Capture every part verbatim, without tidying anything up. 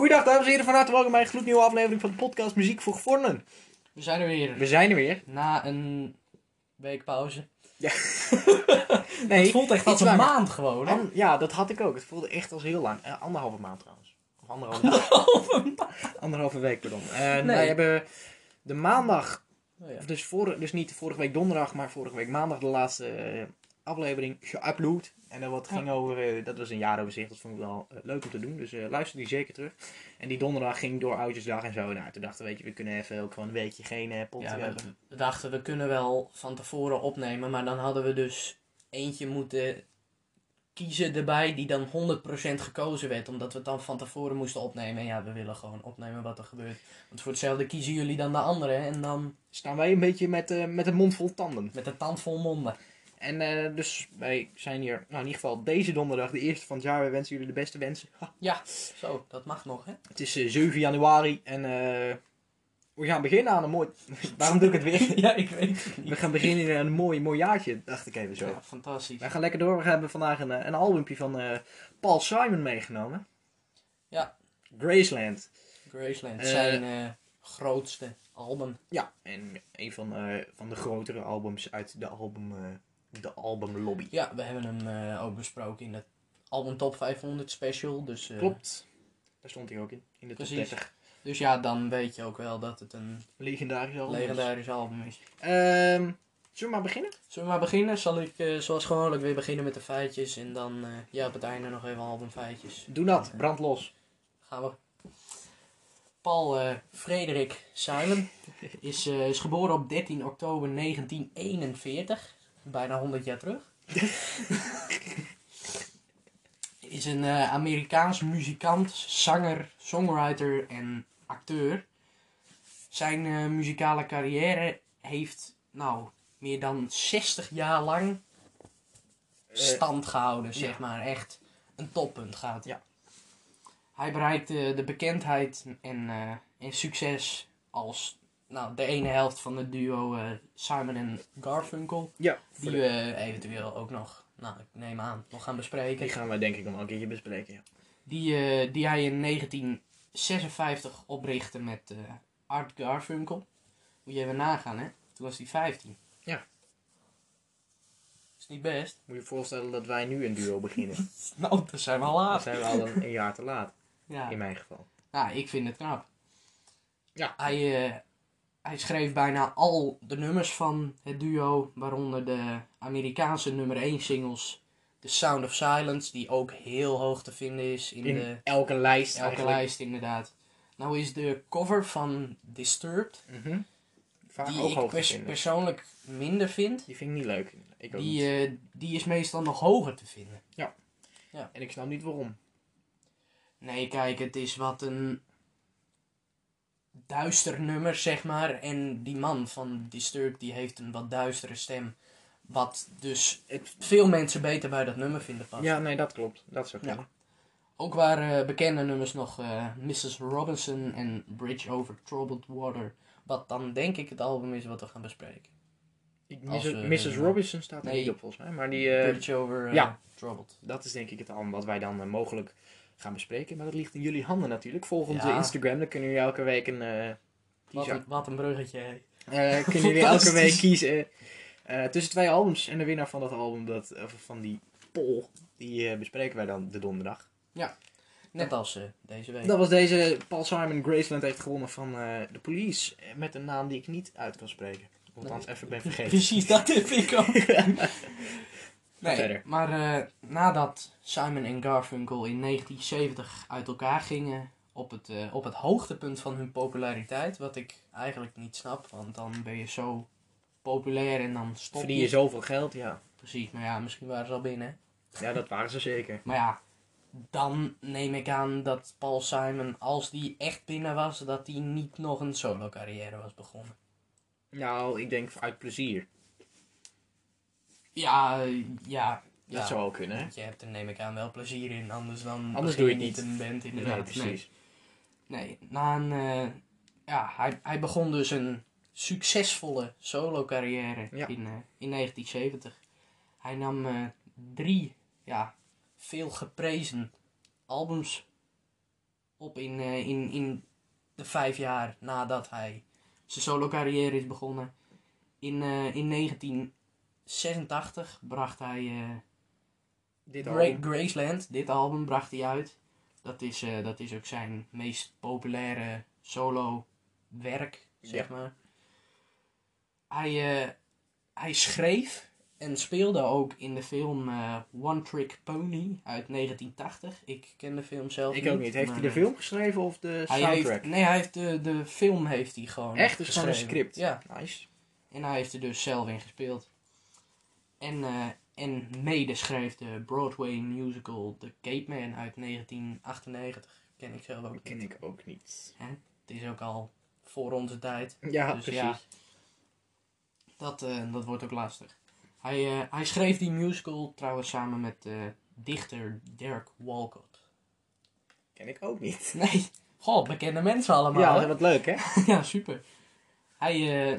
Goeiedag dames en heren, van harte welkom bij een gloednieuwe aflevering van de podcast Muziek voor Gevorderden. We zijn er weer. We zijn er weer. Na een week pauze. Ja. Nee, het voelt echt als langer. Een maand gewoon. Hè? An- ja, dat had ik ook. Het voelde echt als heel lang. Uh, anderhalve maand trouwens. Of anderhalve maand. Anderhalve week, pardon. Uh, nee. Wij hebben de maandag, oh ja. dus, vor- dus niet vorige week donderdag, maar vorige week maandag de laatste uh, aflevering geüpload. En dan wat ging ja. over, uh, dat was een jaaroverzicht, dat vond ik wel uh, leuk om te doen. Dus uh, luister die zeker terug. En die donderdag ging door Oudjesdag en zo. Nou, toen dachten we, weet je, we kunnen even ook gewoon een weekje geen uh, pot ja, hebben. We dachten, we kunnen wel van tevoren opnemen, maar dan hadden we dus eentje moeten kiezen erbij die dan honderd procent gekozen werd. Omdat we het dan van tevoren moesten opnemen. En ja, we willen gewoon opnemen wat er gebeurt. Want voor hetzelfde kiezen jullie dan de andere. En dan staan wij een beetje met, uh, met een mond vol tanden. Met een tand vol monden. En uh, dus wij zijn hier, nou in ieder geval deze donderdag, de eerste van het jaar. We wensen jullie de beste wensen. Ha. Ja, zo, dat mag nog hè. Het is uh, zeven januari en uh, we gaan beginnen aan een mooi... Waarom doe ik het weer? Ja, ik weet het niet. We gaan beginnen aan een mooi, mooi jaartje, dacht ik even zo. Ja, fantastisch. Wij gaan lekker door. We hebben vandaag een, een albumpje van uh, Paul Simon meegenomen. Ja. Graceland. Graceland, uh, zijn uh, grootste album. Ja, en een van, uh, van de grotere albums uit de album... Uh, De albumlobby. Ja, we hebben hem uh, ook besproken in het album Top vijfhonderd special. Dus, uh, klopt. Daar stond hij ook in. In de precies. Top dertig. Dus ja, dan weet je ook wel dat het een... Legendarisch album legendarisch is. Album is. Um, zullen we maar beginnen? Zullen we maar beginnen? Zal ik uh, zoals gewoonlijk weer beginnen met de feitjes. En dan uh, ja, op het einde nog even albumfeitjes. Doe dat. Brand los. Gaan we. Paul uh, Frederik Simon is, uh, is geboren op dertien oktober negentien eenenveertig. Bijna honderd jaar terug. Is een uh, Amerikaans muzikant, zanger, songwriter en acteur. Zijn uh, muzikale carrière heeft nou meer dan zestig jaar lang stand gehouden, uh, zeg ja. maar. Echt een toppunt gaat. Ja. Hij bereikt uh, de bekendheid en, uh, en succes als... Nou, de ene helft van het duo uh, Simon en Garfunkel. Ja. Die we uh, eventueel ook nog, nou ik neem aan, nog gaan bespreken. Die gaan wij denk ik nog een keertje bespreken, ja. Die, uh, die hij in negentien zesenvijftig oprichtte met uh, Art Garfunkel. Moet je even nagaan, hè. Toen was hij vijftien. Ja. Is niet best. Moet je je voorstellen dat wij nu een duo beginnen. Nou, dat zijn we al laat. Dat zijn we al een, een jaar te laat. Ja. In mijn geval. Nou, ik vind het knap. Ja. Hij... Uh, Hij schreef bijna al de nummers van het duo, waaronder de Amerikaanse nummer één singles The Sound of Silence, die ook heel hoog te vinden is in, in de, elke lijst. Elke eigenlijk. lijst, inderdaad. Nou is de cover van Disturbed, mm-hmm. die ook ik pers- persoonlijk minder vind. Die vind ik niet leuk. Ik ook die, niet. Uh, die is meestal nog hoger te vinden. Ja. ja, en ik snap niet waarom. Nee, kijk, het is wat een... duister nummer, zeg maar. En die man van Disturbed, die heeft een wat duistere stem. Wat dus het... veel mensen beter bij dat nummer vinden passen. Ja, nee, dat klopt. Dat is ook ja. Ook waren uh, bekende nummers nog uh, missus Robinson en Bridge Over Troubled Water. Wat dan denk ik het album is wat we gaan bespreken. Ik, Als, uh, missus Robinson staat er nee, niet op volgens mij. Maar die, uh, Bridge Over uh, ja, Troubled. Dat is denk ik het album wat wij dan uh, mogelijk... gaan bespreken, maar dat ligt in jullie handen natuurlijk. Volg onze ja. Instagram, dan kunnen jullie elke week een... Uh, wat, een wat een bruggetje. Uh, kunnen jullie elke week kiezen uh, tussen twee albums. En de winnaar van dat album, dat, uh, van die poll, die uh, bespreken wij dan de donderdag. Ja, net als uh, deze week. Dat was deze Paul Simon Graceland heeft gewonnen van de uh, Police. Met een naam die ik niet uit kan spreken. Althans, nee, even ben vergeten. Precies, dat heb ik ook. Nee, verder. maar uh, nadat Simon en Garfunkel in negentien zeventig uit elkaar gingen op het, uh, op het hoogtepunt van hun populariteit, wat ik eigenlijk niet snap, want dan ben je zo populair en dan stop je. Verdien je zoveel geld, ja. Precies, maar ja, misschien waren ze al binnen. Ja, dat waren ze zeker. Maar ja, dan neem ik aan dat Paul Simon, als die echt binnen was, dat hij niet nog een solo carrière was begonnen. Nou, ik denk uit plezier. Ja, ja, ja. Dat zou ook kunnen, hè? Je hebt er, neem ik aan, wel plezier in. Anders dan anders doe je niet een band in de nee, precies. Nee, nee na een, uh, ja, hij, hij begon dus een succesvolle solo carrière ja. in, uh, in negentien zeventig. Hij nam uh, drie, ja, veel geprezen albums op in, uh, in, in de vijf jaar nadat hij zijn solo carrière is begonnen. In, uh, in negentien zesentachtig bracht hij uh, dit Gra- Graceland, dit album bracht hij uit. Dat is, uh, dat is ook zijn meest populaire solo werk, zeg ja. maar. Hij, uh, hij schreef en speelde ook in de film uh, One Trick Pony uit negentien tachtig. Ik ken de film zelf Ik niet. Ik ook niet. Heeft hij de film geschreven of de soundtrack? Hij heeft, nee, hij heeft de, de film heeft hij gewoon Echt? Dus geschreven. Echt? Een script? Ja. Nice. En hij heeft er dus zelf in gespeeld. En, uh, en mede schreef de Broadway musical The Capeman uit negentien achtennegentig. Ken ik zelf ook niet. Ken ik ook niet. Hè? Het is ook al voor onze tijd. Ja, dus precies. Ja, dat, uh, dat wordt ook lastig. Hij, uh, hij schreef die musical trouwens samen met uh, dichter Derek Walcott. Ken ik ook niet. Nee. Goh, bekende mensen allemaal. Ja, wat leuk hè? Ja, super. Hij... Uh,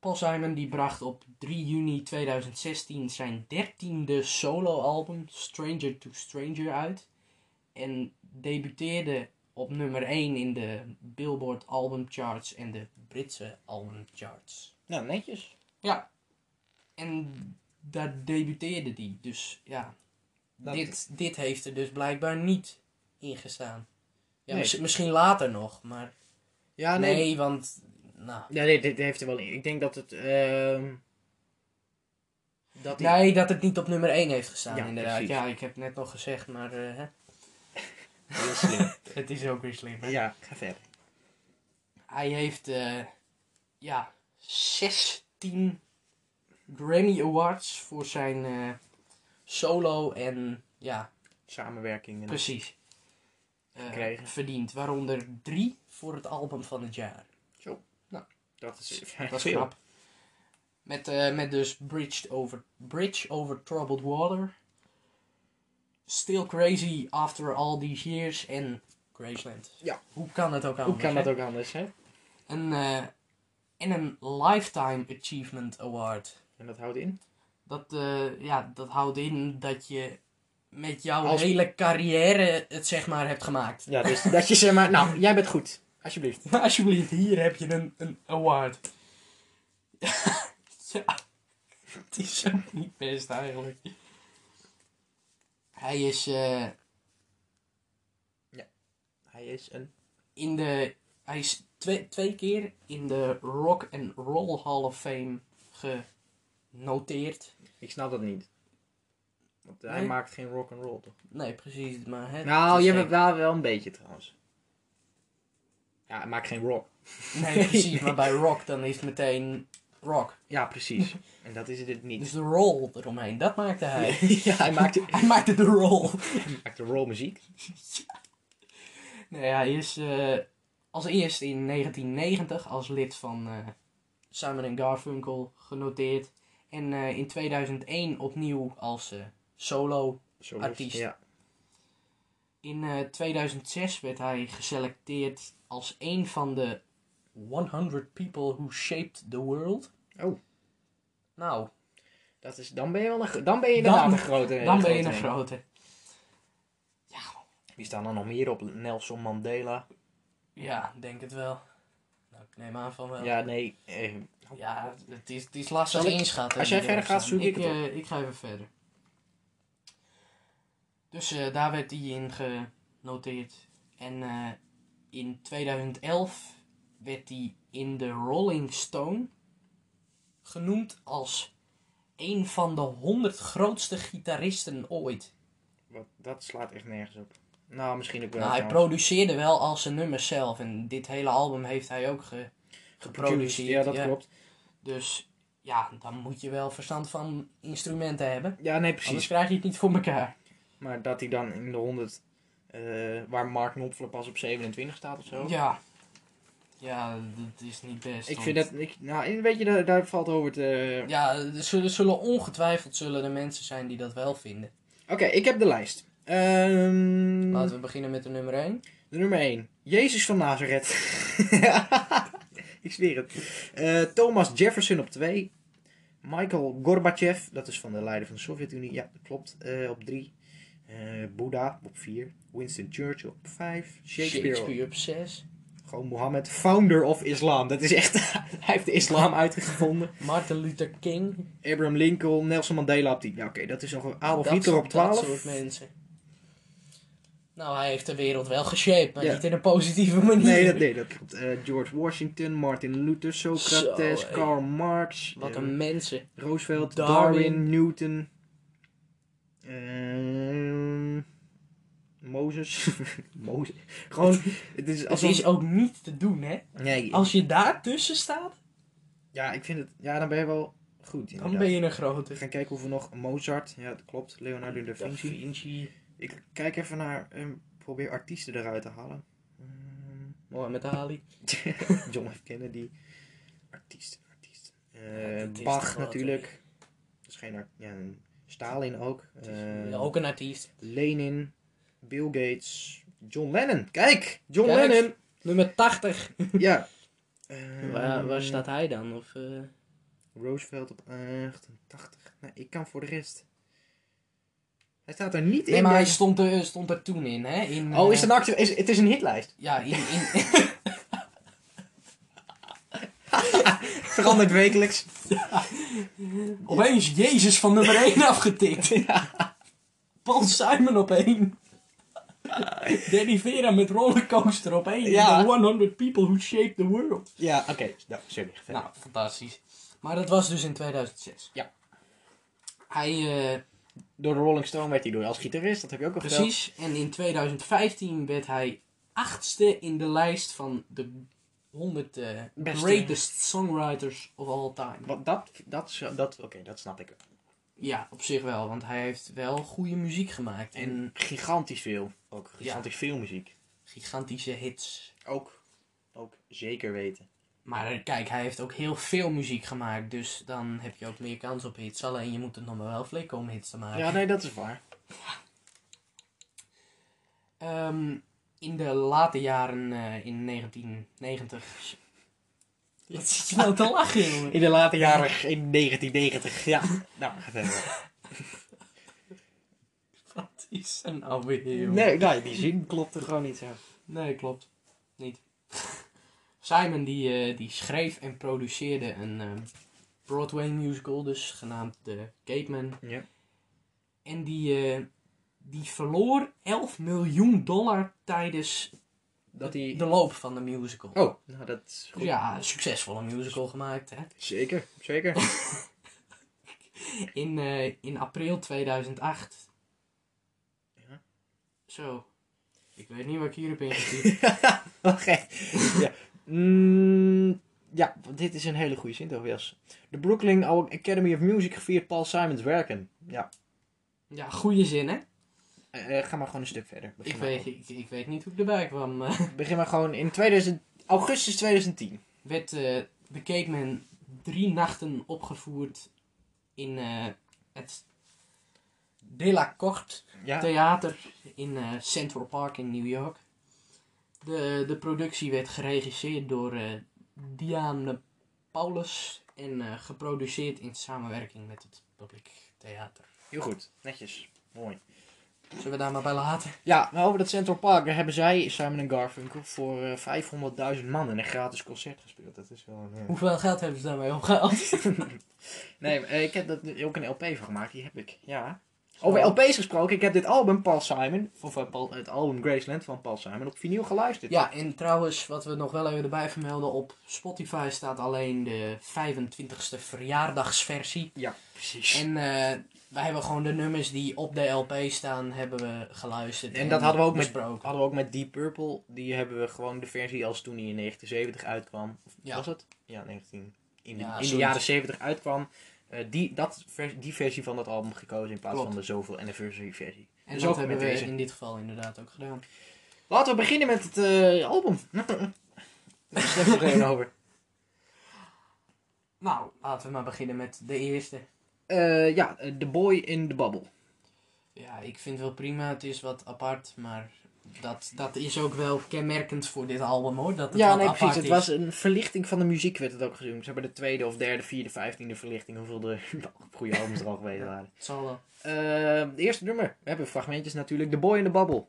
Paul Simon die bracht op drie juni tweeduizend zestien zijn dertiende soloalbum Stranger to Stranger uit. En debuteerde op nummer één in de Billboard albumcharts en de Britse albumcharts. Nou, netjes. Ja. En daar debuteerde die. Dus ja, dit, dit heeft er dus blijkbaar niet in gestaan. Ja, nee. mis- misschien later nog, maar... Ja, nee, nee want... Nou. Ja, nee, dit heeft er wel in. Ik denk dat het... Uh, dat nee, die... dat het niet op nummer één heeft gestaan, ja, inderdaad. Precies. Ja, ik heb het net nog gezegd, maar... Uh, heel slim. Het is ook weer slim, hè? Ja, ga verder. Hij heeft... Uh, ja, zestien Grammy Awards voor zijn uh, solo en... ja samenwerkingen. Precies. Uh, verdiend, waaronder drie voor het album van het jaar. Dat is, dat is knap. Met, uh, met dus Bridge Over, Bridge Over Troubled Water. Still Crazy After All These Years. En Graceland. Ja. Hoe kan het ook anders? Hoe kan dat ook anders, hè? Een, uh, en een Lifetime Achievement Award. En dat houdt in? Dat, uh, ja, dat houdt in dat je... met jouw Als... hele carrière het zeg maar hebt gemaakt. Ja, dus dat je zeg maar... Nou, jij bent goed. Alsjeblieft. Alsjeblieft, hier heb je een, een award. Ja, het is ook niet best eigenlijk. Hij is... Uh, ja, hij is een... In de, hij is twee, twee keer in de Rock and Roll Hall of Fame genoteerd. Ik snap dat niet. Want hij nee. maakt geen rock and roll, toch? Nee, precies. Maar, hè, nou, je hebt wel, wel een beetje trouwens. Ja, hij maakt geen rock. Nee, precies. Maar bij rock dan is het meteen rock. Ja, precies. En dat is het niet. Dus de roll eromheen, dat maakte hij. Ja, hij maakte... hij maakte de roll. Hij maakte rollmuziek. Ja. Nee, hij is uh, als eerst in negentien negentig als lid van uh, Simon and Garfunkel genoteerd. En uh, in tweeduizend één opnieuw als uh, solo artiest. Ja. In uh, tweeduizend zes werd hij geselecteerd als een van de honderd people who shaped the world. Oh. Nou. Dat is, dan ben je wel een, dan ben je dan, een grote. Dan ben je een grote. Ja. Wie staan er nog meer op? Nelson Mandela? Ja, denk het wel. Nou, ik neem aan van wel. Ja, nee. Eh, ja, het is, het is lastig ik, inschatten. Als jij verder gaat, zoek ik, ik het op. Uh, ik ga even verder. Dus uh, daar werd hij in genoteerd. En... Uh, in tweeduizend elf werd hij in de Rolling Stone genoemd als een van de honderd grootste gitaristen ooit. Wat, dat slaat echt nergens op. Nou, misschien ook wel. Nou, hij produceerde wel al zijn nummers zelf en dit hele album heeft hij ook ge, geproduceerd. Ja, dat ja. klopt. Dus ja, dan moet je wel verstand van instrumenten hebben. Ja, nee, precies. Anders krijg je het niet voor elkaar. Maar dat hij dan in de honderd... Uh, waar Mark Knopfler pas op zevenentwintig staat of zo. Ja. Ja, dat is niet best. Ik want... vind dat... Ik, nou, weet je, daar, daar valt over te... Ja, er zullen, zullen ongetwijfeld zullen er mensen zijn die dat wel vinden. Oké, okay, ik heb de lijst. Um... Laten we beginnen met de nummer één. De nummer één. Jezus van Nazareth. Ik zweer het. Uh, Thomas Jefferson op twee. Michael Gorbachev, dat is van de leider van de Sovjet-Unie. Ja, dat klopt. Uh, op drie. Uh, Boeddha op vier. Winston Churchill op vijf. Shakespeare, Shakespeare op zes. Gewoon Mohammed, founder of islam. Dat is echt... Hij heeft de islam uitgevonden. Martin Luther King. Abraham Lincoln. Nelson Mandela op tien. Ja, oké, okay, dat is nog een Adolf Hitler op twaalf. Dat soort mensen. Nou, hij heeft de wereld wel geshaped, maar ja. niet in een positieve manier. Nee, dat, nee, dat klopt. Uh, George Washington, Martin Luther, Socrates, Zo, Karl Marx. Wat een uh, mensen. Roosevelt, Darwin, Darwin Newton. Uh, Mozes. Mozes. Gewoon, het is, alsof... het is ook niet te doen, hè? Nee. Als je daar tussen staat... Ja, ik vind het... Ja, dan ben je wel goed, inderdaad. Dan ben je een grote. We gaan kijken hoeveel nog... Mozart, ja, dat klopt. Leonardo da Vinci. Da Vinci. Ik kijk even naar... Um, probeer artiesten eruit te halen. Um, Mohammed Ali. John F. Kennedy. Artiesten, artiesten. Uh, ja, Bach, natuurlijk. Dat is geen... Ja, een, Stalin ook. Uh, ja, ook een artiest. Lenin, Bill Gates, John Lennon. Kijk, John Kijk, Lennon. Nummer tachtig. Ja. Uh, waar, waar staat hij dan? Of, uh... Roosevelt op achtentachtig. Nou, ik kan voor de rest. Hij staat er niet in. Nee, maar hij stond er, stond er toen in. Hè? in oh, uh... is het een actie? Is, het is een hitlijst. Ja, in... in... Verandert wekelijks. Ja. Opeens Jezus van nummer één afgetikt. Ja. Paul Simon op één. Danny Vera met rollercoaster op één. Ja. The honderd people who shaped the world. Ja, oké. Okay. Nou, sorry. Nou, fantastisch. Maar dat was dus in tweeduizend zes. Ja. Hij... Uh... Door de Rolling Stone werd hij door als gitarist. Dat heb je ook al gezegd. Precies. Verteld. En in tweeduizend vijftien werd hij achtste in de lijst van de... honderd uh, greatest songwriters of all time. Wat, dat, dat, dat, Oké, okay, dat snap ik. Ja, op zich wel. Want hij heeft wel goede muziek gemaakt. En, en gigantisch veel. Ook gigantisch ja, veel muziek. Gigantische hits. Ook. Ook zeker weten. Maar kijk, hij heeft ook heel veel muziek gemaakt. Dus dan heb je ook meer kans op hits. Alleen je moet het nog maar wel flikken om hits te maken. Ja, nee, dat is waar. Ja. Um, In de late jaren, uh, in negentien negentig... Wat zit je nou te lachen, jongen? In de late jaren, in negentien negentig, ja. Nou, ga verder. Wat is er nou weer, jongen? Nee, nou, die zin klopt er gewoon niet, zo. Nee, klopt. Niet. Simon, die, uh, die schreef en produceerde een uh, Broadway musical, dus genaamd The Capeman. Ja. En die... Uh, Die verloor elf miljoen dollar tijdens dat die... de loop van de musical. Oh, nou dat is goed. Ja, succesvolle musical gemaakt, hè? Zeker, zeker. in, uh, in april tweeduizend acht. Ja. Zo. Ik weet niet wat ik hier heb ingestuurd. Oké. Ja. Mm, ja, dit is een hele goede zin, toch? Yes. De Brooklyn Academy of Music gevierd Paul Simons werken. Ja. Ja, goede zin, hè? Uh, ga maar gewoon een stuk verder. Ik weet, ik, ik weet niet hoe ik erbij kwam. Begin maar gewoon in tweeduizend, augustus tweeduizend tien. Werd uh, The Capeman drie nachten opgevoerd in uh, het Delacorte ja. Theater in uh, Central Park in New York. De, de productie werd geregisseerd door uh, Diane Paulus en uh, geproduceerd in samenwerking met het Public Theater. Heel goed, netjes, mooi. Zullen we daar maar bij laten? Ja, maar over dat Central Park, daar hebben zij, Simon en Garfunkel, voor uh, vijfhonderdduizend man een gratis concert gespeeld. Dat is wel een, uh... Hoeveel geld hebben ze daarmee opgehaald? Nee, maar, uh, ik heb daar ook een L P van gemaakt, die heb ik, ja. Zo. Over L P's gesproken, ik heb dit album, Paul Simon, of uh, Paul, het album Graceland van Paul Simon, op vinyl geluisterd. Ja, en trouwens, wat we nog wel even erbij vermelden, op Spotify staat alleen de vijfentwintigste verjaardagsversie. Ja, precies. En... Uh, wij hebben gewoon de nummers die op de L P staan, hebben we geluisterd. En, en dat hadden we, ook met, hadden we ook met Deep Purple. Die hebben we gewoon de versie als toen die in negentien zeventig uitkwam. Of, ja. Was het? Ja, negentien In de, ja, in de jaren zeventig uitkwam. Uh, die, dat vers, die versie van dat album gekozen in plaats Klopt. van de zoveel anniversary versie. En dus dat ook hebben we deze. In dit geval inderdaad ook gedaan. Laten we beginnen met het uh, album. Daar slecht er gewoon over. Nou, laten we maar beginnen met de eerste. Uh, ja, The Boy in the Bubble. Ja, ik vind het wel prima. Het is wat apart, maar dat, dat is ook wel kenmerkend voor dit album, hoor. Dat het ja, nee, precies. Is. Het was een verlichting van de muziek, werd het ook genoemd. Ze hebben de tweede of derde, vierde, vijftiende verlichting. Hoeveel er goede albums er al geweest waren. Het zal wel. Het uh, eerste nummer. We hebben fragmentjes natuurlijk. The Boy in the Bubble.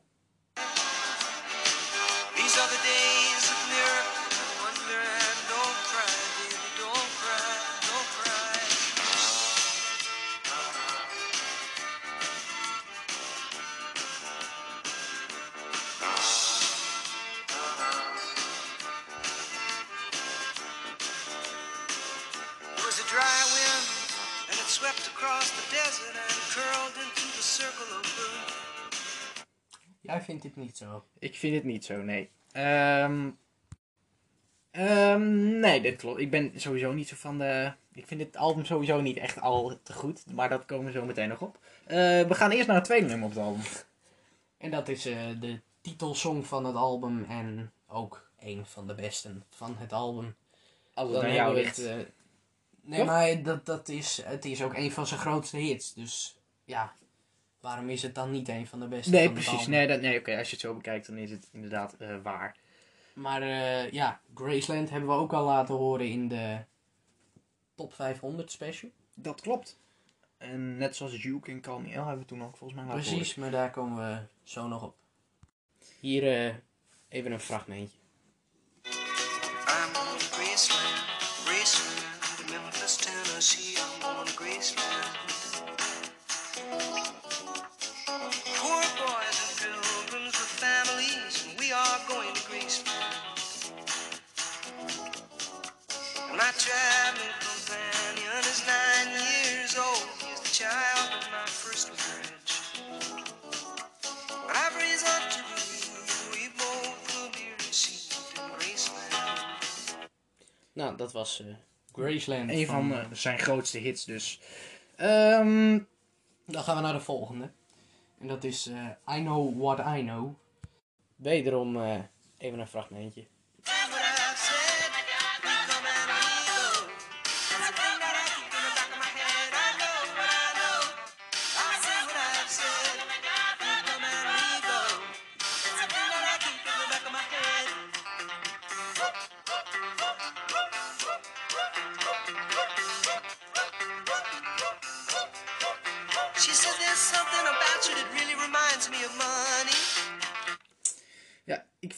Ik vind dit niet zo. Ik vind het niet zo, nee. Um, um, nee, dit klopt. Ik ben sowieso niet zo van de... Ik vind dit album sowieso niet echt al te goed. Maar dat komen we zo meteen nog op. Uh, we gaan eerst naar het tweede nummer op het album. En dat is uh, de titelsong van het album. En ook een van de besten van het album. Als het aan jou ligt. Uh, nee, toch? Maar dat, dat is, het is ook een van zijn grootste hits. Dus ja... Waarom is het dan niet een van de beste? Nee, van precies. Album? Nee, dat, nee oké. Okay. Als je het zo bekijkt, dan is het inderdaad uh, waar. Maar uh, ja, Graceland hebben we ook al laten horen in de Top vijfhonderd special. Dat klopt. En net zoals You Can Call Me Al hebben we toen ook volgens mij laten precies, horen. Precies, maar daar komen we zo nog op. Hier uh, even een fragmentje. Nou, dat was uh, Graceland. Een van, van uh, zijn grootste hits dus. Um, dan gaan we naar de volgende. En dat is uh, I Know What I Know. Wederom uh, even een fragmentje.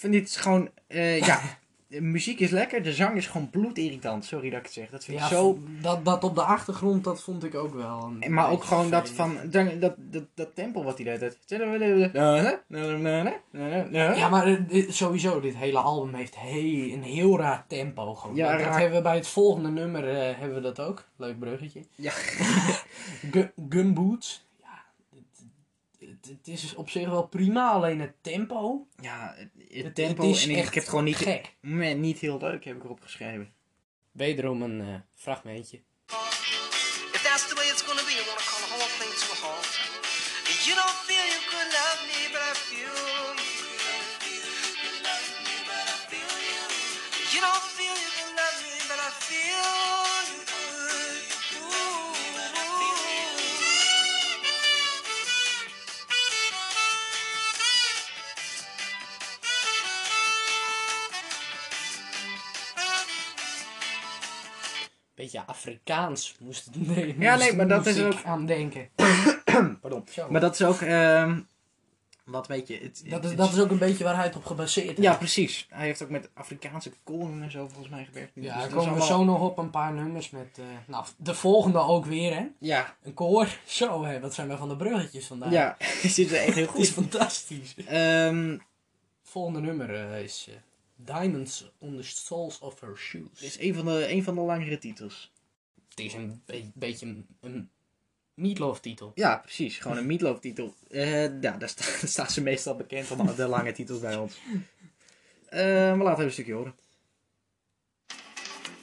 En dit is gewoon, uh, ja, de muziek is lekker, de zang is gewoon bloedirritant, sorry dat ik het zeg. Dat vind ja, ik zo... Dat, dat op de achtergrond, dat vond ik ook wel. Een en, maar ook gewoon vreemd. Dat van, dat, dat, dat, dat tempo wat hij deed. Dat... Ja, maar sowieso, dit hele album heeft heel, een heel raar tempo. Gewoon. Ja, dat raar... hebben we bij het volgende nummer, uh, hebben we dat ook. Leuk bruggetje. Ja. Gun, Gunboots. Het is op zich wel prima, alleen het tempo... Ja, het, het, het tempo het is en ik, echt ik heb het gewoon niet, gek. Nee, niet heel leuk, heb ik erop geschreven. Wederom een uh, fragmentje. If that's the way it's gonna be, I wanna call the whole thing to a halt. You don't feel you could love me, but I feel you could love me, but I feel you. You don't feel you could love me, but I feel you could. Beetje Afrikaans moest het nee, ja, nee, maar dat is ook aan denken. Pardon. Zo. Maar dat is ook um, wat weet je. Het, dat, is, het, dat is ook een beetje waar hij het op gebaseerd is. Ja, precies. Hij heeft ook met Afrikaanse kolen en zo volgens mij gewerkt. Ja, dus er komen allemaal... we zo nog op een paar nummers met. Uh, nou, de volgende ook weer, hè? Ja. Een koor. Zo, hè, wat zijn wij van de bruggetjes vandaag? Ja, het is echt heel goed. Het is fantastisch. Um, volgende nummer uh, is. Uh, Diamonds on the Soles of Her Shoes. Dit is een van de, een van de langere titels. Het is een be- beetje een, een Meatloaf titel. Ja, precies. Gewoon een Meatloaf titel. Uh, ja, daar, sta, daar staan ze meestal bekend van de lange titels bij ons. Uh, maar laten we even een stukje horen.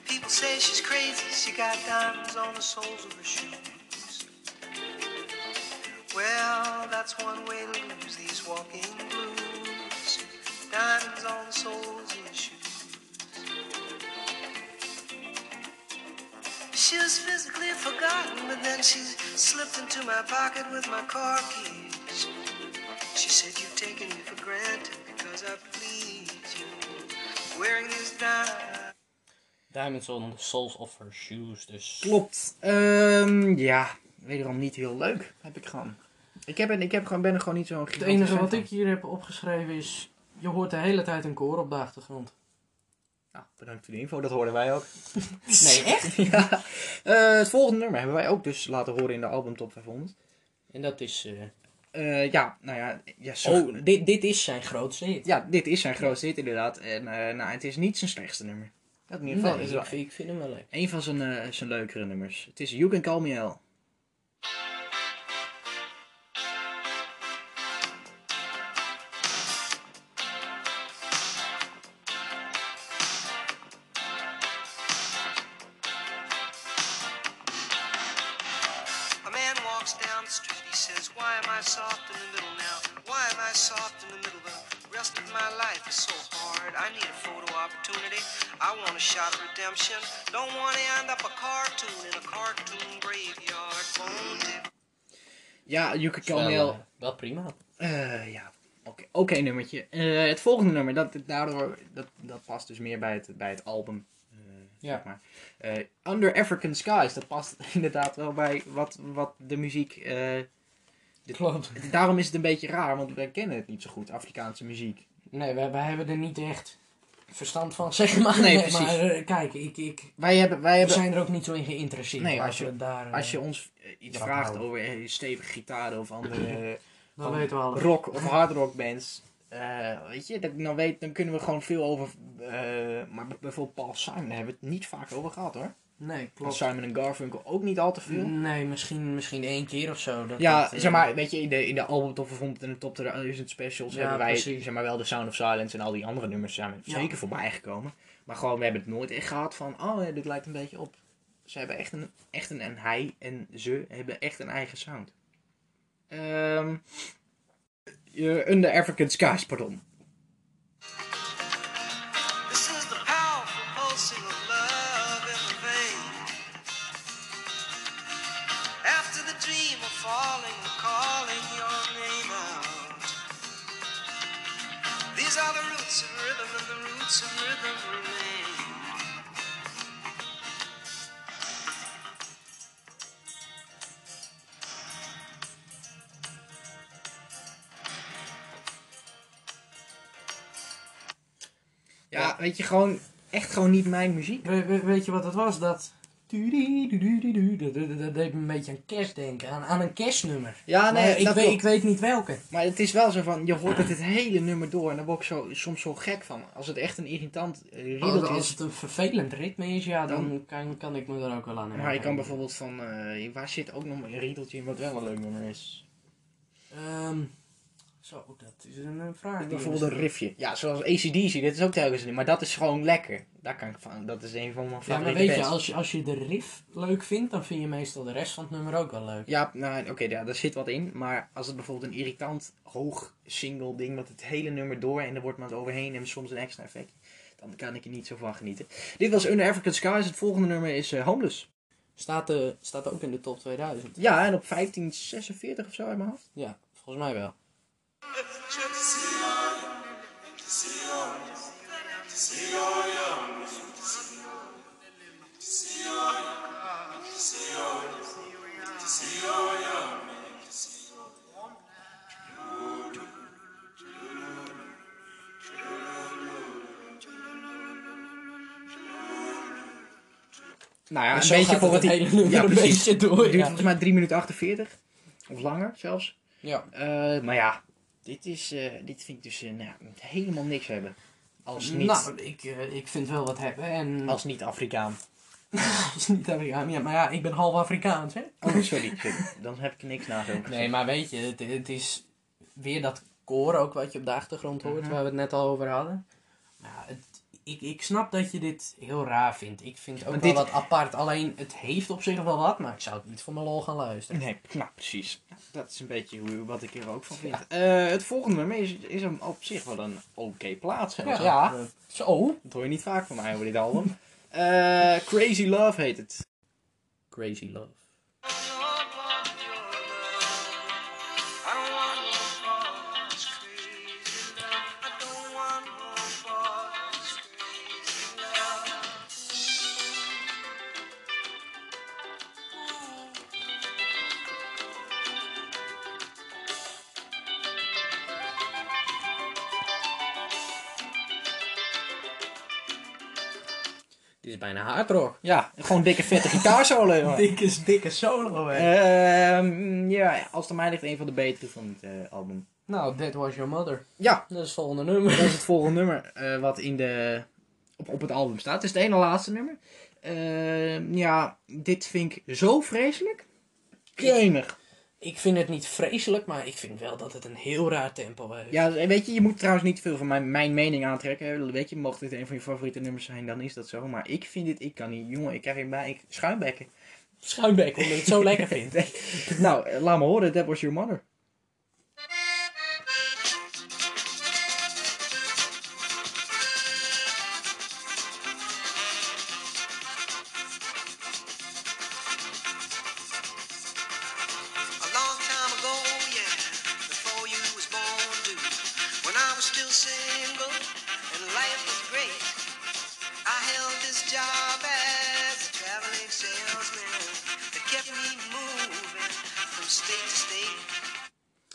People say she's crazy. She got diamonds on the soles of her shoes. Well, that's one way to lose these walking blues. Diamonds on the soles of her shoes. She was physically forgotten, but then she slipped into my pocket with my car keys. She said, "You've taken me for granted. Diamonds on the Soles of Her Shoes, dus. Klopt. Um, ja, wederom niet heel leuk. Heb ik gewoon. Ik, heb, ik heb gewoon, ben er gewoon niet zo'n gigantisch. Het enige wat van. Ik hier heb opgeschreven is, je hoort de hele tijd een koor op de achtergrond. Nou, bedankt voor de info, dat hoorden wij ook. Nee, echt? Ja. Uh, het volgende nummer hebben wij ook dus laten horen in de albumtop vijfhonderd. En dat is... Uh... Uh, ja, nou ja... ja oh, dit, dit is zijn grootste hit. Ja, dit is zijn grootste hit inderdaad. En uh, nou, het is niet zijn slechtste nummer. Dat in ieder geval nee, is wel... Ik vind, ik vind hem wel leuk. Een van zijn, uh, zijn leukere nummers. Het is You Can Call Me Al. Ja, You Can Call Me Al. Uh, wel prima. Uh, ja, oké, okay. okay, nummertje. Uh, het volgende nummer, dat, daardoor, dat, dat past dus meer bij het, bij het album. Uh, ja. Zeg maar. Uh, Under African Skies, dat past inderdaad wel bij wat, wat de muziek... Uh, de, Klopt. Daarom is het een beetje raar, want wij kennen het niet zo goed, Afrikaanse muziek. Nee, wij, wij hebben er niet echt verstand van, zeg maar. Nee, precies. Maar uh, kijk, ik, ik, wij, hebben, wij hebben... zijn er ook niet zo in geïnteresseerd. Nee, als, als, je, daar, uh, als je ons uh, iets vraagt houden. Over stevige gitaren of andere uh, dan weten we alles. Rock of hardrock bands, uh, weet je, dan, weet, dan kunnen we gewoon veel over... Uh, maar bijvoorbeeld Paul Simon hebben we het niet vaak over gehad, hoor. Nee, klopt. Simon en Garfunkel ook niet al te veel. Nee, misschien, misschien één keer of zo. Dat ja, het, zeg maar, weet je, in de, in de albumtop vond en de top duizend specials ja, hebben wij, precies. Zeg maar, wel The Sound of Silence en al die andere nummers zijn ja. zeker voorbij gekomen. Maar gewoon, we hebben het nooit echt gehad van, oh, dit lijkt een beetje op. Ze hebben echt een, echt een, en hij en ze hebben echt een eigen sound. Um, uh, Under African Skies, pardon. Ja, weet je, gewoon echt gewoon niet mijn muziek. We, we, weet je wat het was? Dat... Dat deed me een beetje aan kerst denken. Aan, aan een kerstnummer. Ja, nee, ik weet, ik weet niet welke. Maar het is wel zo van, je hoort het, het hele nummer door. En daar word ik zo, soms zo gek van. Als het echt een irritant riedeltje is. Als het een vervelend ritme is, ja, dan, dan kan, kan ik me er ook wel aan hebben. Maar je kan bijvoorbeeld van, uh, waar zit ook nog een riedeltje in wat wel een leuk nummer is? Um, zo, dat is een vraag. Bijvoorbeeld een riffje. Ja, zoals A C D C, dit is ook telkens een, maar dat is gewoon lekker. Daar kan ik van, dat is een van mijn favoriete. Ja, maar weet je, als je, als je de riff leuk vindt, dan vind je meestal de rest van het nummer ook wel leuk. Ja, nou, oké, okay, ja, daar zit wat in. Maar als het bijvoorbeeld een irritant, hoog single ding, dat het hele nummer door en er wordt maar overheen en soms een extra effect, dan kan ik er niet zo van genieten. Dit was Under African Skies, het volgende nummer is uh, Homeless. Staat, uh, staat ook in de top tweeduizend. Ja, en op vijftien zesenveertig of zo uit mijn hoofd. Ja, volgens mij wel. Nou ja, een beetje voor het hele nummer ja, een beetje door. Het duurt volgens mij drie minuten achtenveertig. Of langer zelfs. Ja. Uh, maar ja. Dit, is, uh, dit vind ik dus uh, nou, helemaal niks hebben. Als niet... Nou, ik, uh, ik vind wel wat hebben. En... Als niet Afrikaan. Als niet Afrikaan, ja. Maar ja, ik ben half Afrikaans, hè. Oh, sorry. Dan heb ik niks na zo. Nee, maar weet je, het, het is weer dat koor ook wat je op de achtergrond hoort. Uh-huh. Waar we het net al over hadden. Nou, het, ik, ik snap dat je dit heel raar vindt. Ik vind het ook maar wel dit... wat apart. Alleen, het heeft op zich wel wat. Maar ik zou het niet voor mijn lol gaan luisteren. Nee, nou precies. Dat is een beetje wat ik hier ook van vind. Ja. Uh, het volgende nummer is, is een, op zich wel een oké okay plaats. Ja, zo. Ja. Zo. Dat hoor je niet vaak van mij over dit album. uh, Crazy Love heet het. Crazy Love. I don't want no Dit is bijna hardrock. Ja, gewoon dikke vette gitaarsolo. dikke, dikke solo, hè. Uh, ja, als het mij ligt, een van de betere van het uh, album. Nou, That Was Your Mother. Ja. Dat is het volgende nummer. Dat is het volgende nummer uh, wat in de, op, op het album staat. Het is het ene laatste nummer. Uh, ja, dit vind ik zo vreselijk. Kremig. Ik vind het niet vreselijk, maar ik vind wel dat het een heel raar tempo heeft. Ja, weet je, je moet trouwens niet veel van mijn, mijn mening aantrekken. Weet je, mocht dit een van je favoriete nummers zijn, dan is dat zo. Maar ik vind dit, ik kan niet, jongen, ik krijg hierbij, ik schuimbekken. Schuimbekken, omdat ik het zo lekker vind. Nou, laat me horen, That Was Your Mother.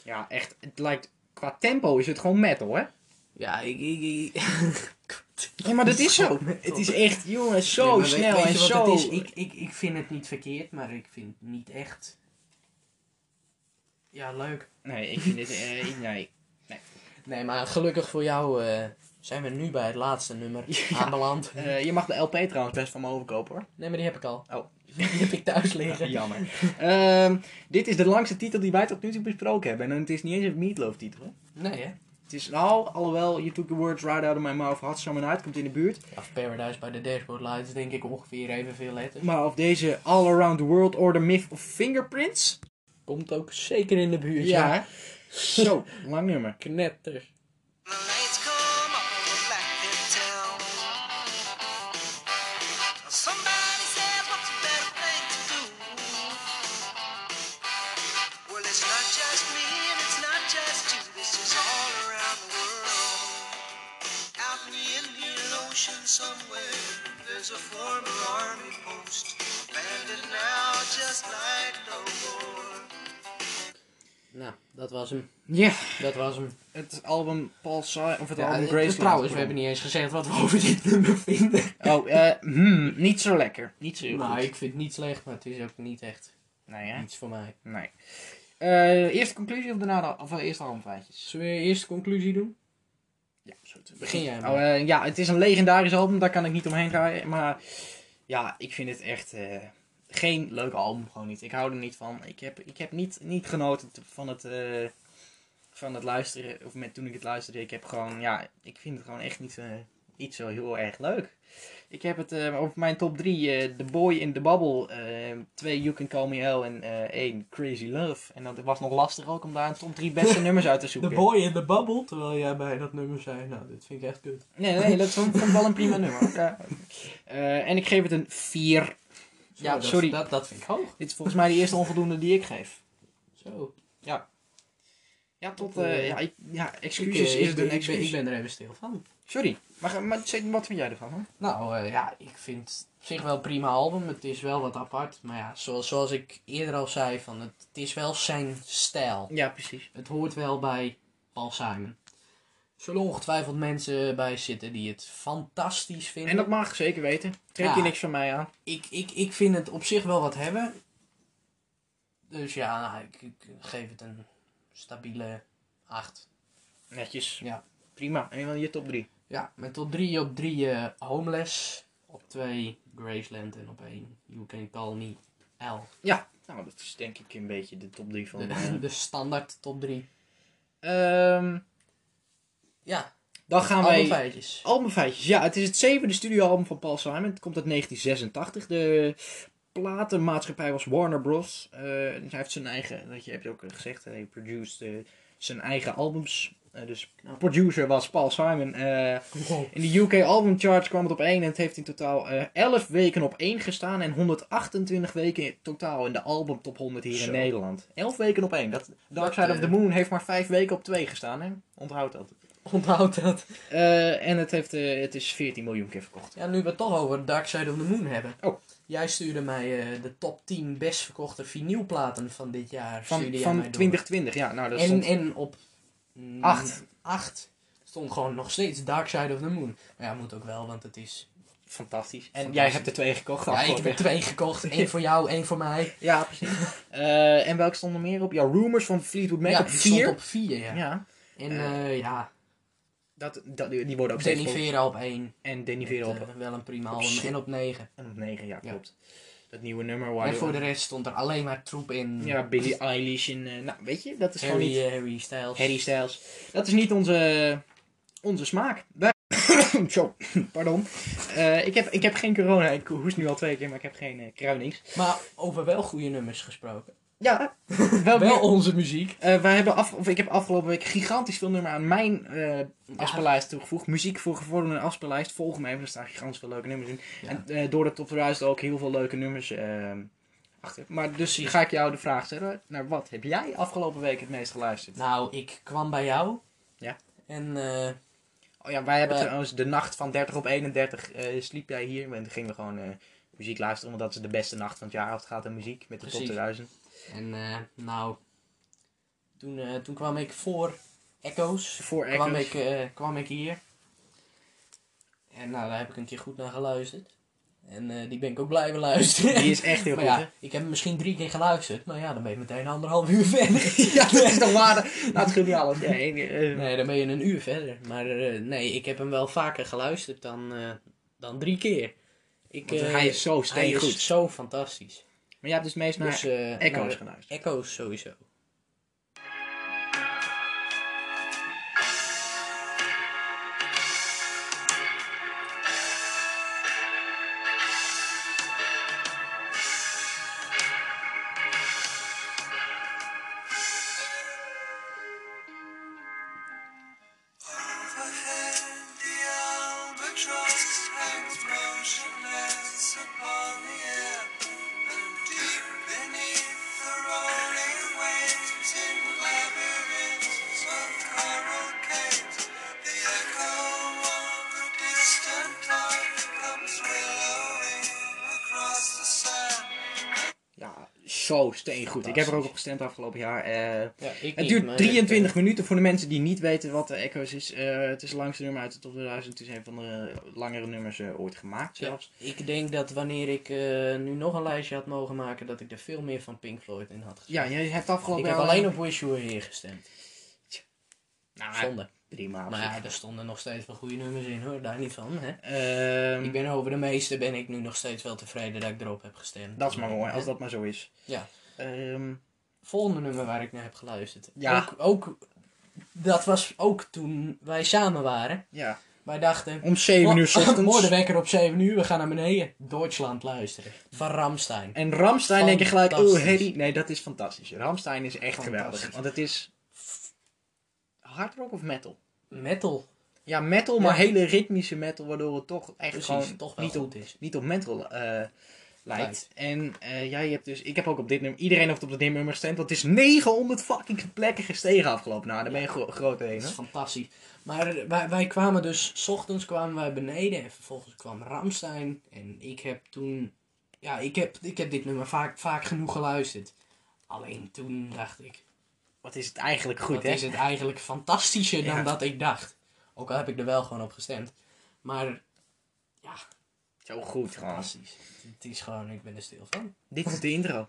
Ja, echt, het lijkt, qua tempo is het gewoon metal, hè? Ja, ik... ik, ik... ja, maar dat is zo. Het is echt, jongen, zo nee, snel weet, weet en zo... Het is? Ik, ik, ik vind het niet verkeerd, maar ik vind het niet echt... Ja, leuk. Nee, ik vind dit... Eh, nee. nee. Nee, maar gelukkig voor jou uh, zijn we nu bij het laatste nummer ja. aanbeland. Uh, je mag de L P trouwens best van me overkopen, hoor. Nee, maar die heb ik al. Oh. Die heb ik thuis liggen. Ja, jammer. uh, dit is de langste titel die wij tot nu toe besproken hebben. En het is niet eens een Meatloaf titel, hè? Nee, hè? Het is nou, alhoewel, You Took the Words Right Out of My Mouth, Hot Summer Night, komt in de buurt. Of Paradise by the Dashboard Lights, denk ik ongeveer evenveel letters. Maar of deze All Around the World or the Myth of Fingerprints? Komt ook zeker in de buurt, ja. ja. Zo, lang nummer. Knetter. Nou, dat was hem. Ja. Yeah. Dat was hem. Het album Paul Simon, of het ja, album Graceland. Trouwens, we hebben niet eens gezegd wat we over dit nummer vinden. Oh, eh, uh, hmm, niet zo lekker. Niet zo heel nou, goed. Nou, ik vind het niet slecht, maar het is ook niet echt nee, hè? Iets voor mij. Nee. Uh, eerste conclusie of daarna, of eerst albumfeitjes? Zullen we eerst conclusie doen? Ja, zo te begin jij maar. Oh, uh, ja, het is een legendarisch album, daar kan ik niet omheen draaien, maar ja, ik vind het echt... Uh... Geen leuk album, gewoon niet. Ik hou er niet van. Ik heb, ik heb niet, niet genoten van het, uh, van het luisteren. Of met, toen ik het luisterde. Ik heb gewoon, ja, ik vind het gewoon echt niet, uh, niet zo heel erg leuk. Ik heb het uh, op mijn top drie. Uh, The Boy in the Bubble. Uh, twee, You Can Call Me Al. En uh, één, Crazy Love. En dat was nog lastig ook om daar een top drie beste nummers uit te zoeken. The Boy in the Bubble. Terwijl jij bij dat nummer zei, nou, dit vind ik echt kut. Nee, nee, dat vond ik wel een prima nummer. Okay. Uh, en ik geef het een vier. Ja, oh, sorry. Dat, dat, dat vind ik hoog. Dit is volgens mij de eerste onvoldoende die ik geef. Zo. Ja. Ja, tot... Uh, uh, ja, ik, ja, excuses ik, uh, is de excuus. Ik ben er even stil van. Sorry. Maar, maar wat vind jij ervan? Hè? Nou, uh, ja, ik vind op zich wel een prima album. Het is wel wat apart. Maar ja, zoals, zoals ik eerder al zei, van het, het is wel zijn stijl. Ja, precies. Het hoort wel bij Paul Simon. Er zullen ongetwijfeld mensen bij zitten die het fantastisch vinden. En dat mag ik zeker weten. Trek je ja, niks van mij aan. Ik, ik, ik vind het op zich wel wat hebben. Dus ja, nou, ik, ik geef het een stabiele acht. Netjes. Ja. Prima. En dan je top drie. Ja, met top drie op drie uh, Homeless. Op twee Graceland. En op één You Can Call Me Al. Ja, nou dat is denk ik een beetje de top drie van... De, uh... de standaard top drie. Ehm... Um... Ja, dan gaan wij... Albumfeitjes. Albumfeitjes, ja. Het is het zevende studioalbum van Paul Simon. Het komt uit negentien zesentachtig. De platenmaatschappij was Warner Bros. Uh, hij heeft zijn eigen... Dat je hebt ook gezegd. Hij produced uh, zijn eigen albums. Uh, dus producer was Paul Simon. Uh, wow. In de U K Album Charts kwam het op één. En het heeft in totaal uh, elf weken op één gestaan. En honderdachtentwintig weken in totaal in de album top honderd hier Zo. in Nederland. elf weken op één. Dat, Dark Side uh, of the Moon heeft maar vijf weken op twee gestaan. Hè? Onthoud dat. Onthoud dat. Uh, en het, heeft, uh, het is veertien miljoen keer verkocht. Ja, nu we het toch over Dark Side of the Moon hebben. Oh. Jij stuurde mij uh, de top tien best verkochte vinylplaten van dit jaar. Van, van mij twintig twintig, ja. Nou, dat en, stond... en op acht stond gewoon nog steeds Dark Side of the Moon. Maar ja, moet ook wel, want het is Fantastisch. En Fantastisch. Jij hebt er twee gekocht. Ja, ik heb er twee gekocht. Eén voor jou, één voor mij. Ja, precies. uh, en welke stond er meer op? Ja, Rumors van Fleetwood Mac, ja, op vier. Stond op vier, ja. ja. En uh, uh, ja... Dat, dat, die worden ook steeds Denivera op één. En Denivera op... Uh, wel een prima album. Zin. En op negen. En op negen, ja, klopt. Ja. Dat nieuwe nummer. En voor de rest stond er alleen maar troep in. Ja, Billie Eilish en... Uh, nou, weet je, dat is Harry, gewoon niet... Uh, Harry Styles. Harry Styles. Dat is niet onze, onze smaak. Wij... Zo, pardon. Uh, ik, heb, ik heb geen corona. Ik hoest nu al twee keer, maar ik heb geen uh, kruinings. Maar over wel goede nummers gesproken. Ja, wel, wel onze muziek. Uh, wij hebben af, of ik heb afgelopen week gigantisch veel nummer aan mijn uh, afspeellijst toegevoegd. Muziek voor gevorderden afspeellijst. Volg me even, er staan gigantisch veel leuke nummers in. Ja. En uh, door de top duizend ook heel veel leuke nummers uh, achter. Maar dus ga ik jou de vraag stellen. Naar wat heb jij afgelopen week het meest geluisterd? Nou, ik kwam bij jou. Ja. En... Uh... Oh ja, wij hebben uh, trouwens de nacht van dertig op eenendertig. Uh, sliep jij hier en toen gingen we gewoon uh, muziek luisteren. Omdat het de beste nacht van het jaar gaat aan muziek. Met de precies. Top duizend. En uh, nou, toen, uh, toen kwam ik voor Echoes. Voor Echoes. Kwam ik, uh, kwam ik hier. En nou, daar heb ik een keer goed naar geluisterd. En uh, die ben ik ook blijven luisteren. Die is echt heel maar goed, ja, hè? Ik heb hem misschien drie keer geluisterd. Maar ja, dan ben je meteen anderhalf uur verder. Ja, dat is toch waar? Dat is niet alles. Nee, uh... nee, dan ben je een uur verder. Maar uh, nee, ik heb hem wel vaker geluisterd dan, uh, dan drie keer. Ik, Want uh, hij is zo steengoed. Hij is zo fantastisch. Maar jij hebt dus meest naar dus, uh, Echoes geluisterd. Echoes sowieso. Zo steengoed. Ik heb er ook op gestemd afgelopen jaar. Uh, ja, het niet, duurt drieëntwintig ik, uh, minuten voor de mensen die niet weten wat de Echoes is. Uh, het is het langste nummer uit de top duizend. Het is een van de langere nummers uh, ooit gemaakt zelfs. Ja, ik denk dat wanneer ik uh, nu nog een lijstje had mogen maken, dat ik er veel meer van Pink Floyd in had gestemd. Ja, je hebt afgelopen ik jaar... Ik heb alleen op Wish You Were Here gestemd. Tja. Nou, zonde. Prima. Maar ja, er stonden nog steeds wel goede nummers in hoor, daar niet van. Hè? Um, ik ben over de meeste ben ik nu nog steeds wel tevreden dat ik erop heb gestemd. Dat is maar mooi, als dat maar zo is. Ja. Um, Volgende nummer waar ik naar heb geluisterd. Ja. Ook, ook, dat was ook toen wij samen waren. Ja. Wij dachten... Om zeven uur 's ochtends. Mooi, de wekker op zeven uur, we gaan naar beneden. Duitsland luisteren. Van Rammstein. En Rammstein denk je gelijk, oh herrie. Nee, dat is fantastisch. Rammstein is echt geweldig. Want het is... Hardrock of metal? Metal. Ja, metal, maar ja, hele ritmische metal, waardoor het toch echt precies, gewoon toch niet, op, is. niet op metal uh, lijkt. lijkt. En uh, jij hebt dus, ik heb ook op dit nummer, iedereen heeft op dit nummer gestemd, want het is negenhonderd fucking plekken gestegen afgelopen. Nou, daar ben je gro- groot heen. Dat is fantastisch. Maar wij, wij kwamen dus, 's ochtends kwamen wij beneden en vervolgens kwam Rammstein. En ik heb toen, ja, ik heb, ik heb dit nummer vaak, vaak genoeg geluisterd. Alleen toen dacht ik... Wat is het eigenlijk goed, Wat hè? Wat is het eigenlijk fantastischer dan ja. dat ik dacht. Ook al heb ik er wel gewoon op gestemd. Maar, ja. Zo goed, gewoon. Fantastisch. Het is gewoon, ik ben er stil van. Dit is de intro.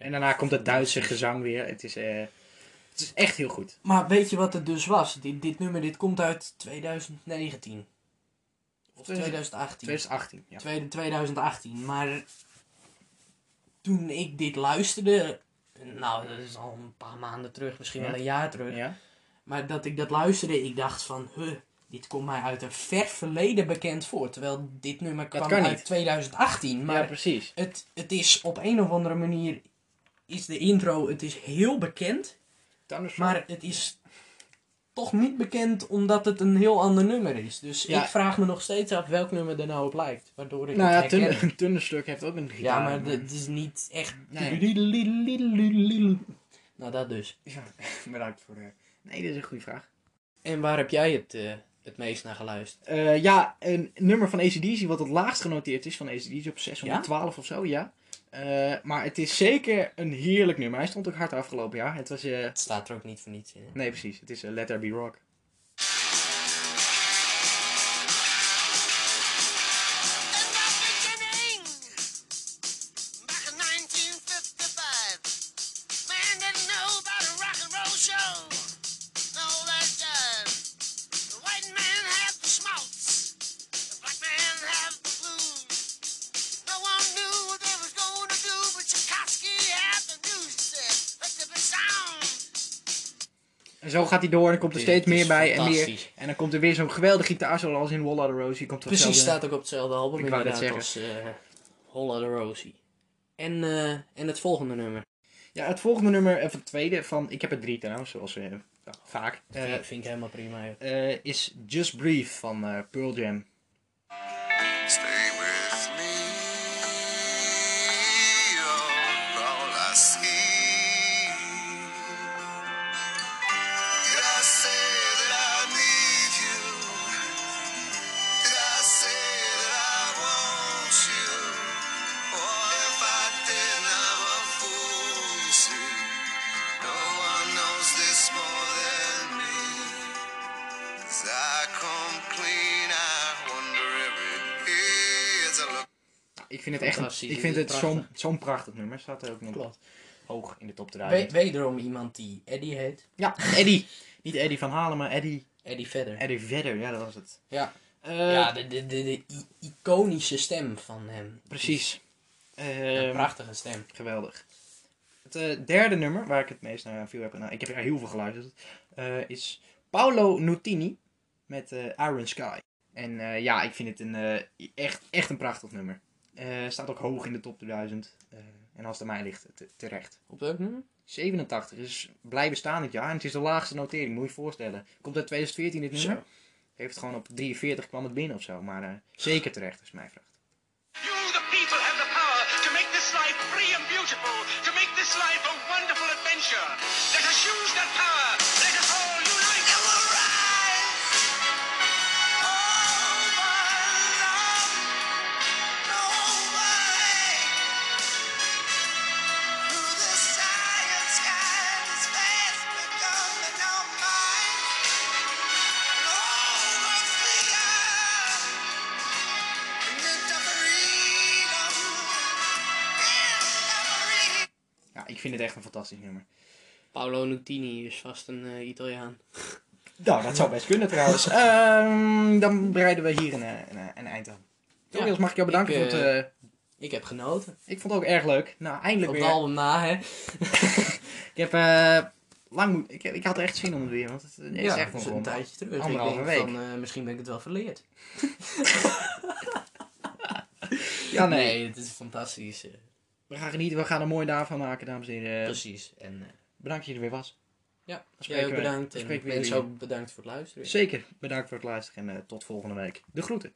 En daarna komt het Duitse gezang weer. Het is, uh, het is echt heel goed. Maar weet je wat het dus was? Dit, dit nummer, dit komt uit twintig negentien. Of twintig achttien. twintig achttien, ja. tweeduizend achttien. Maar toen ik dit luisterde... Nou, dat is al een paar maanden terug. Misschien ja. wel een jaar terug. Ja. Maar dat ik dat luisterde, ik dacht van... Huh, dit komt mij uit een ver verleden bekend voor. Terwijl dit nummer kwam uit niet. tweeduizend achttien. Maar ja, precies. Het, het is op een of andere manier... is de intro, het is heel bekend, maar het is toch niet bekend omdat het een heel ander nummer is. Dus ja. Ik vraag me nog steeds af welk nummer er nou op lijkt. Waardoor ik nou het ja, herken. Een Thunderstruck heeft ook een gitaar. Ja, maar het is niet echt... Nee. Nou, dat dus. Ja, bedankt voor... De... Nee, dat is een goede vraag. En waar heb jij het, uh, het meest naar geluisterd? Uh, ja, een nummer van A C D C wat het laagst genoteerd is van A C D C op zeshonderdtwaalf ja? of zo, ja. Uh, maar het is zeker een heerlijk nummer. Hij stond ook hard afgelopen jaar. Het, was, uh... het staat er ook niet voor niets in. Hè? Nee, precies. Het is uh, Let There Be Rock. Zo gaat hij door en er komt er steeds meer bij en meer. En dan komt er weer zo'n geweldige gitaar zoals in Walla de Rosie. Komt precies, hetzelfde... staat ook op hetzelfde album. Ik wou dat zeggen. Als uh, Walla de Rosie. En, uh, en het volgende nummer. Ja, het volgende nummer, of het tweede van... Ik heb er drie trouwens, zoals uh, nou, vaak. Uh, ja, vind ik helemaal prima. Uh, is Just Breathe van uh, Pearl Jam. Stay with me, oh, all I see. Ik vind het echt een, ik vind het zo'n, zo'n prachtig nummer. Staat er ook nog Klopt. Hoog in de top drie. Wederom iemand die Eddie heet. Ja, Eddie. Niet Eddie van Halen, maar Eddie... Eddie Vedder. Eddie Vedder, ja, dat was het. Ja, uh, ja de, de, de, de iconische stem van hem. Precies. Uh, een prachtige stem. Geweldig. Het uh, derde nummer, waar ik het meest naar veel heb... Nou, ik heb er heel veel geluisterd. Uh, is Paolo Nutini met uh, Iron Sky. En uh, ja, ik vind het een, uh, echt, echt een prachtig nummer. Uh, staat ook hoog in de top tweeduizend. Uh, en als het aan mij ligt, te, terecht. Op welk nummer? zevenentachtig. Dus blijven staan dit jaar. En het is de laagste notering, moet je je voorstellen. Komt uit tweeduizend veertien dit nummer. Zo. Heeft gewoon op drieënveertig kwam het binnen of zo. Maar uh, zeker terecht, als je mij vraagt. You, the people, have the power to make this life free and beautiful. To make this life a wonderful adventure. Let us use that power. Let us all unite and we'll rise. Ik vind het echt een fantastisch nummer. Paolo Nutini is vast een uh, Italiaan. Nou, dat zou best kunnen trouwens. um, dan bereiden we hier een, een, een eind aan. Toch, ja, mag ik jou bedanken ik, uh, voor het... Uh... Ik heb genoten. Ik vond het ook erg leuk. Nou, eindelijk weer. Op het album na, hè. ik heb uh, lang... Mo- ik, ik had er echt zin om het weer, want het is ja, echt nog een tijdje terug. Anderhalve week. Van, uh, misschien ben ik het wel verleerd. ja, nee. nee. Het is fantastisch... Uh... We gaan genieten, we gaan er mooi daarvan maken, dames en heren. Precies. En, uh, bedankt dat je er weer was. Ja, jij ook bedankt. En mensen ook bedankt voor het luisteren. Zeker, bedankt voor het luisteren en uh, tot volgende week. De groeten.